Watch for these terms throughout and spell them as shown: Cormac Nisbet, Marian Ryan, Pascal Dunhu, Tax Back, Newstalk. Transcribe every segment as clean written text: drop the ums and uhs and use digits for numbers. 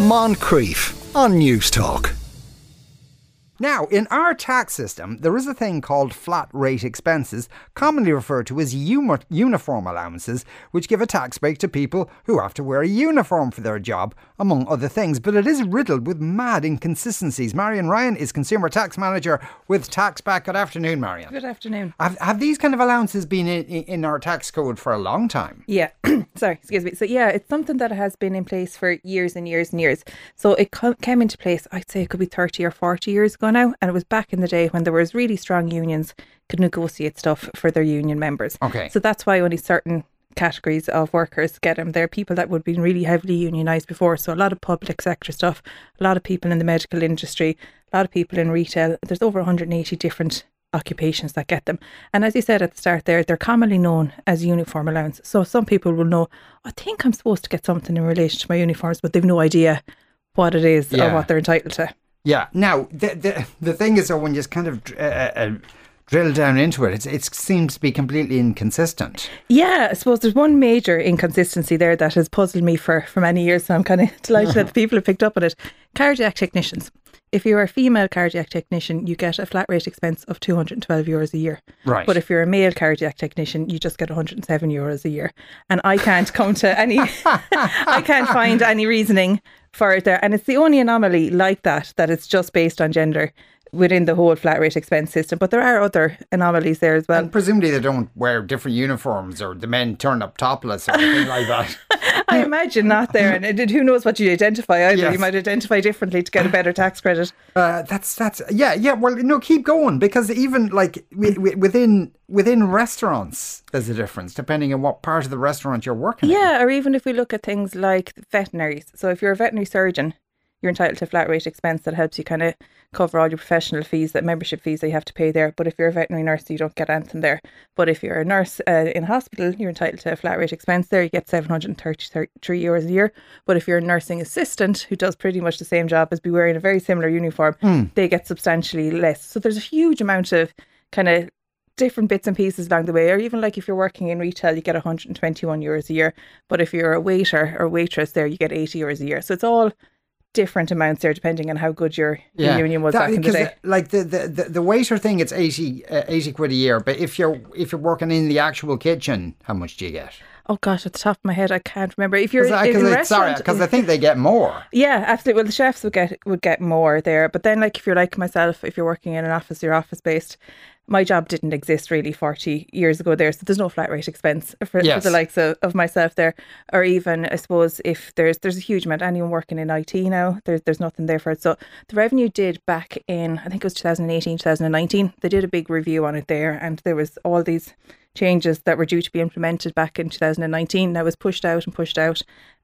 Moncrief on Newstalk. Now, in our tax system, there is a thing called flat rate expenses, commonly referred to as uniform allowances, which give a tax break to people who have to wear a uniform for their job, among other things. But it is riddled with mad inconsistencies. Marian Ryan is Consumer Tax Manager with Tax Back. Good afternoon, Marian. Good afternoon. Have these kind of allowances been in our tax code for a long time? Yeah. Sorry, excuse me. So yeah, it's something that has been in place for years and years and years. So it came into place, I'd say it could be 30 or 40 years ago now, and it was back in the day when there was really strong unions could negotiate stuff for their union members. Okay. So that's why only certain categories of workers get them. They're people that would have been really heavily unionised before. So a lot of public sector stuff, a lot of people in the medical industry, a lot of people in retail. There's over 180 different occupations that get them. And as you said at the start there, they're commonly known as uniform allowance. So some people will know, I think I'm supposed to get something in relation to my uniforms, but they've no idea what it is or what they're entitled to. Yeah. Now, the thing is, though, when you kind of drill down into it, it seems to be completely inconsistent. Yeah, I suppose there's one major inconsistency there that has puzzled me for many years, so I'm kind of delighted that the people have picked up on it. Cardiac technicians. If you're a female cardiac technician, you get a flat rate expense of €212 a year. Right. But if you're a male cardiac technician, you just get €107 a year. And I can't come to any, I can't find any reasoning for it there. And it's the only anomaly like that, that it's just based on gender within the whole flat rate expense system. But there are other anomalies there as well. And presumably they don't wear different uniforms, or the men turn up topless or anything like that. I imagine not there. And who knows what you identify either. Yes. You might identify differently to get a better tax credit. That's well, no, keep going, because even like within restaurants, there's a difference depending on what part of the restaurant you're working in. Yeah, or even if we look at things like veterinaries. So if you're a veterinary surgeon, you're entitled to flat rate expense that helps you kind of cover all your professional fees, that membership fees that you have to pay there. But if you're a veterinary nurse, you don't get anything there. But if you're a nurse in hospital, you're entitled to a flat rate expense there. You get €733 a year. But if you're a nursing assistant who does pretty much the same job as be wearing a very similar uniform, they get substantially less. So there's a huge amount of kind of different bits and pieces along the way. Or even like if you're working in retail, you get €121 a year. But if you're a waiter or waitress there, you get €80 a year. So it's all different amounts there depending on how good your union was back in the day. Like the waiter thing, it's 80 quid a year, but if you're working in the actual kitchen, how much do you get? Oh gosh, at the top of my head I can't remember. If you're in a restaurant, because I think they get more. Yeah, absolutely. Well, the chefs would get more there, but then like if you're like myself, if you're working in an office, you're office based. My job didn't exist really 40 years ago there, so there's no flat rate expense for the likes of myself there. Or even, I suppose, if there's a huge amount, anyone working in IT now, there's nothing there for it. So the revenue did back in, I think it was 2018, 2019, they did a big review on it there, and there was all these changes that were due to be implemented back in 2019. That was pushed out,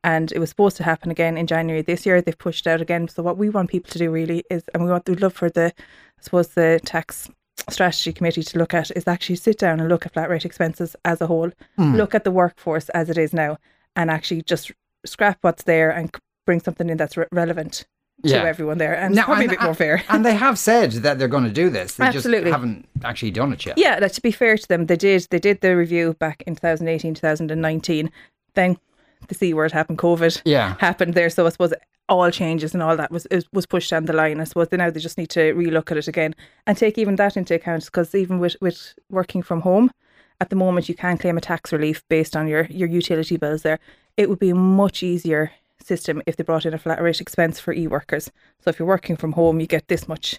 and it was supposed to happen again in January this year. They've pushed out again. So what we want people to do really is, and we'd love for the tax strategy committee to look at, is actually sit down and look at flat rate expenses as a whole, look at the workforce as it is now, and actually just scrap what's there and bring something in that's relevant to everyone there, and probably a bit more fair. And they have said that they're going to do this. They absolutely just haven't actually done it yet. Yeah, to be fair to them, they did the review back in 2018, 2019. Then the C word happened, COVID happened there. So I suppose all changes and all that was pushed down the line. I suppose now they just need to relook at it again and take even that into account, because even with working from home, at the moment you can claim a tax relief based on your utility bills there. It would be much easier system if they brought in a flat rate expense for e-workers. So if you're working from home, you get this much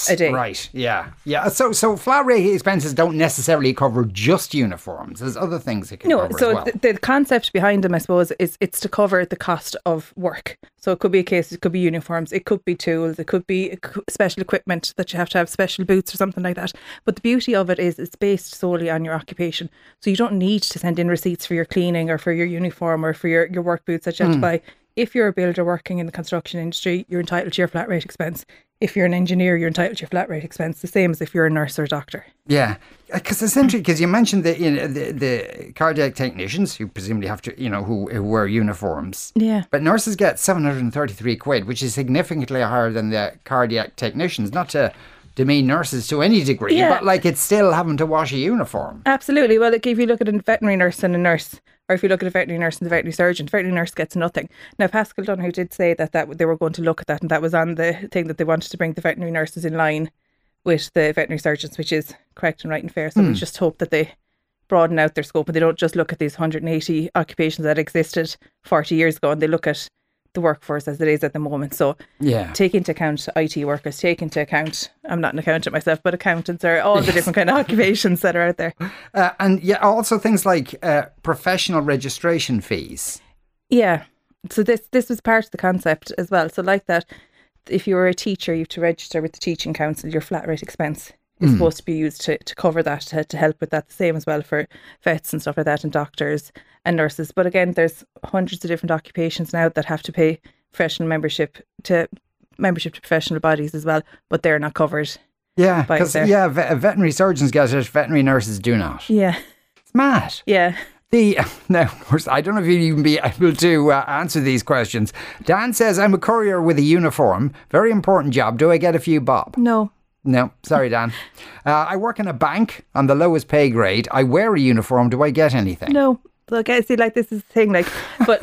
a day. Right. Yeah. So flat rate expenses don't necessarily cover just uniforms. There's other things it can cover as well. No, so the concept behind them, I suppose, is it's to cover the cost of work. So it could be a case, it could be uniforms, it could be tools, it could be special equipment that you have to have, special boots or something like that. But the beauty of it is it's based solely on your occupation. So you don't need to send in receipts for your cleaning or for your uniform or for your work boots that you have to buy. If you're a builder working in the construction industry, you're entitled to your flat rate expense. If you're an engineer, you're entitled to your flat rate expense, the same as if you're a nurse or a doctor. Yeah, because essentially, because you mentioned the cardiac technicians who presumably have to, who wear uniforms. Yeah. But nurses get 733 quid, which is significantly higher than the cardiac technicians. Not to demean nurses to any degree, but like it's still having to wash a uniform. Absolutely. Well, like, if you look at a veterinary nurse and a nurse, Or if you look at a veterinary nurse and the veterinary surgeon, the veterinary nurse gets nothing. Now, Pascal Dunhu did say that they were going to look at that, and that was on the thing that they wanted to bring the veterinary nurses in line with the veterinary surgeons, which is correct and right and fair. So we just hope that they broaden out their scope and they don't just look at these 180 occupations that existed 40 years ago, and they look at the workforce as it is at the moment. So take into account IT workers, take into account, I'm not an accountant myself, but accountants are all the different kind of occupations that are out there. And yeah, also things like professional registration fees. Yeah. So this was part of the concept as well. So like that, if you were a teacher, you have to register with the teaching council. Your flat rate expense is supposed to be used to cover that, to help with that. The same as well for vets and stuff like that, and doctors and nurses. But again, there's hundreds of different occupations now that have to pay professional membership to professional bodies as well, but they're not covered. Yeah, because veterinary surgeons get it, veterinary nurses do not. Yeah, it's mad. Yeah. Now, of course, I don't know if you'd even be able to answer these questions. Dan says, I'm a courier with a uniform. Very important job. Do I get a few bob? No. No. Sorry, Dan. I work in a bank on the lowest pay grade. I wear a uniform. Do I get anything? No. Okay, see, like, this is the thing, like, but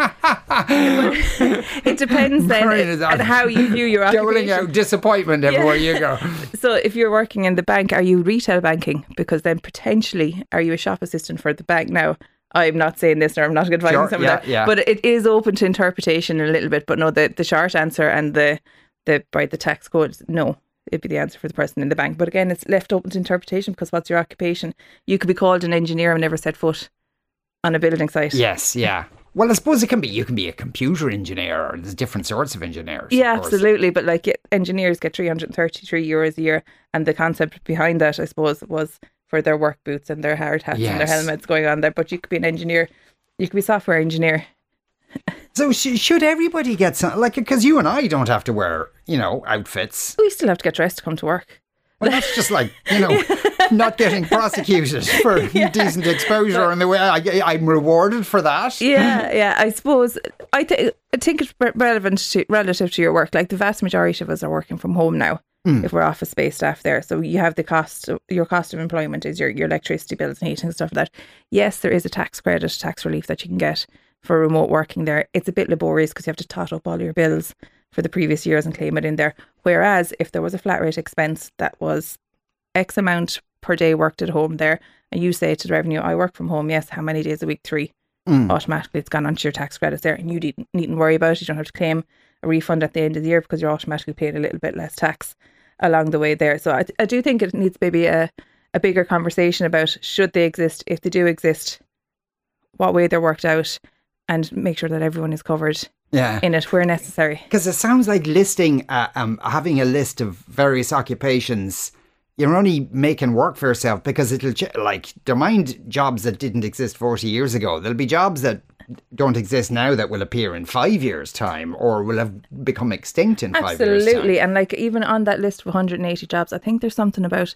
it depends then on how you view your occupation. Doling out disappointment everywhere you go. So if you're working in the bank, are you retail banking? Because then potentially, are you a shop assistant for the bank now? I'm not saying this, or I'm not advising someone that. Yeah. But it is open to interpretation a little bit. But no, the short answer and the by the tax code, no, it'd be the answer for the person in the bank. But again, it's left open to interpretation, because what's your occupation? You could be called an engineer and never set foot on a building site. Yes, yeah. Well, I suppose it can be, you can be a computer engineer, or there's different sorts of engineers. Yeah, absolutely. But like, engineers get €333 a year. And the concept behind that, I suppose, was for their work boots and their hard hats and their helmets going on there. But you could be an engineer, you could be a software engineer. So should everybody get some, like, because you and I don't have to wear, outfits. We still have to get dressed to come to work. Well, that's just like, not getting prosecuted for indecent exposure, and the way I'm rewarded for that. Yeah. I suppose I think it's relevant relative to your work. Like, the vast majority of us are working from home now. If we're office-based staff there. So you have the cost, your cost of employment is your electricity bills and heating and stuff like that. Yes, there is a tax credit, tax relief that you can get for remote working there. It's a bit laborious because you have to tot up all your bills for the previous years and claim it in there. Whereas if there was a flat rate expense that was X amount per day worked at home there, and you say to the revenue, I work from home, yes, how many days a week? 3. Automatically it's gone onto your tax credits there, and you needn't worry about it. You don't have to claim a refund at the end of the year because you're automatically paying a little bit less tax along the way there. So I do think it needs maybe a bigger conversation about, should they exist, if they do exist, what way they're worked out, and make sure that everyone is covered in it where necessary. Because it sounds like listing, having a list of various occupations, you're only making work for yourself, because it'll, like, don't mind jobs that didn't exist 40 years ago. There'll be jobs that don't exist now that will appear in 5 years' time, or will have become extinct in 5 years' time. Absolutely. And like, even on that list of 180 jobs, I think there's something about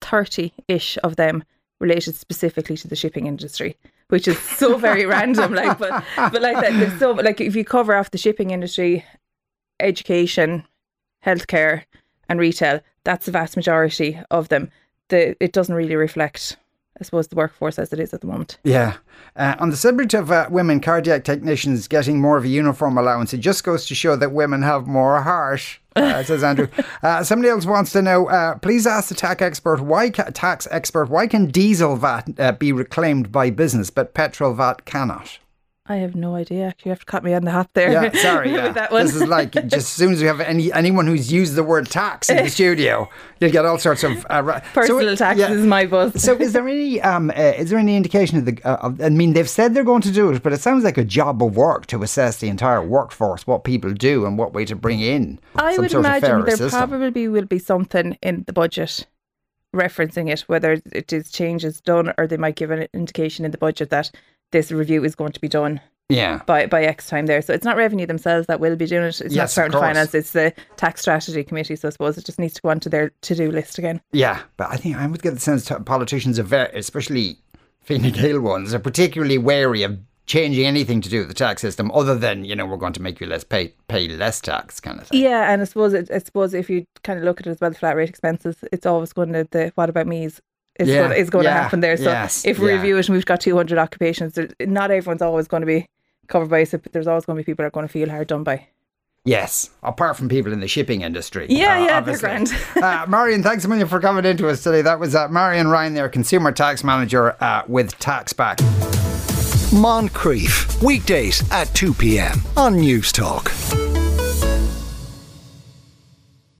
30-ish of them related specifically to the shipping industry, which is so very random. Like, but like that, there's so, like, if you cover off the shipping industry, education, healthcare and retail, that's the vast majority of them. It doesn't really reflect, I suppose, the workforce as it is at the moment. Yeah. On the subject of women cardiac technicians getting more of a uniform allowance, it just goes to show that women have more heart, says Andrew. Somebody else wants to know, please ask the tax expert, why can diesel VAT be reclaimed by business, but petrol VAT cannot? I have no idea. Actually, you have to cut me on the hop there. Yeah, sorry. Yeah. That one. This is like, just as soon as we have anyone who's used the word tax in the studio, you'll get all sorts of personal taxes. Is my buzz. So, is there any indication of the? I mean, they've said they're going to do it, but it sounds like a job of work to assess the entire workforce, what people do, and what way to bring in. I would imagine there probably will be something in the budget referencing it, whether it is changes done, or they might give an indication in the budget that this review is going to be done by X time there. So it's not revenue themselves that will be doing it. It's not Crown Finance, it's the Tax Strategy Committee. So I suppose it just needs to go onto their to-do list again. Yeah, but I think I would get the sense that politicians are very, especially Fine Gael ones, are particularly wary of changing anything to do with the tax system other than, we're going to make you less pay less tax kind of thing. Yeah, and I suppose if you kind of look at it as well, the flat rate expenses, it's always going to, the what about me's is going to happen there. So if we review it and we've got 200 occupations, not everyone's always going to be covered by it, but there's always going to be people that are going to feel hard done by. Yes, apart from people in the shipping industry. They're grand. Marian, thanks a million for coming into us today. That was Marian Ryan there, Consumer Tax Manager with Tax Back. Moncrief, weekdays at 2 p.m. on Newstalk.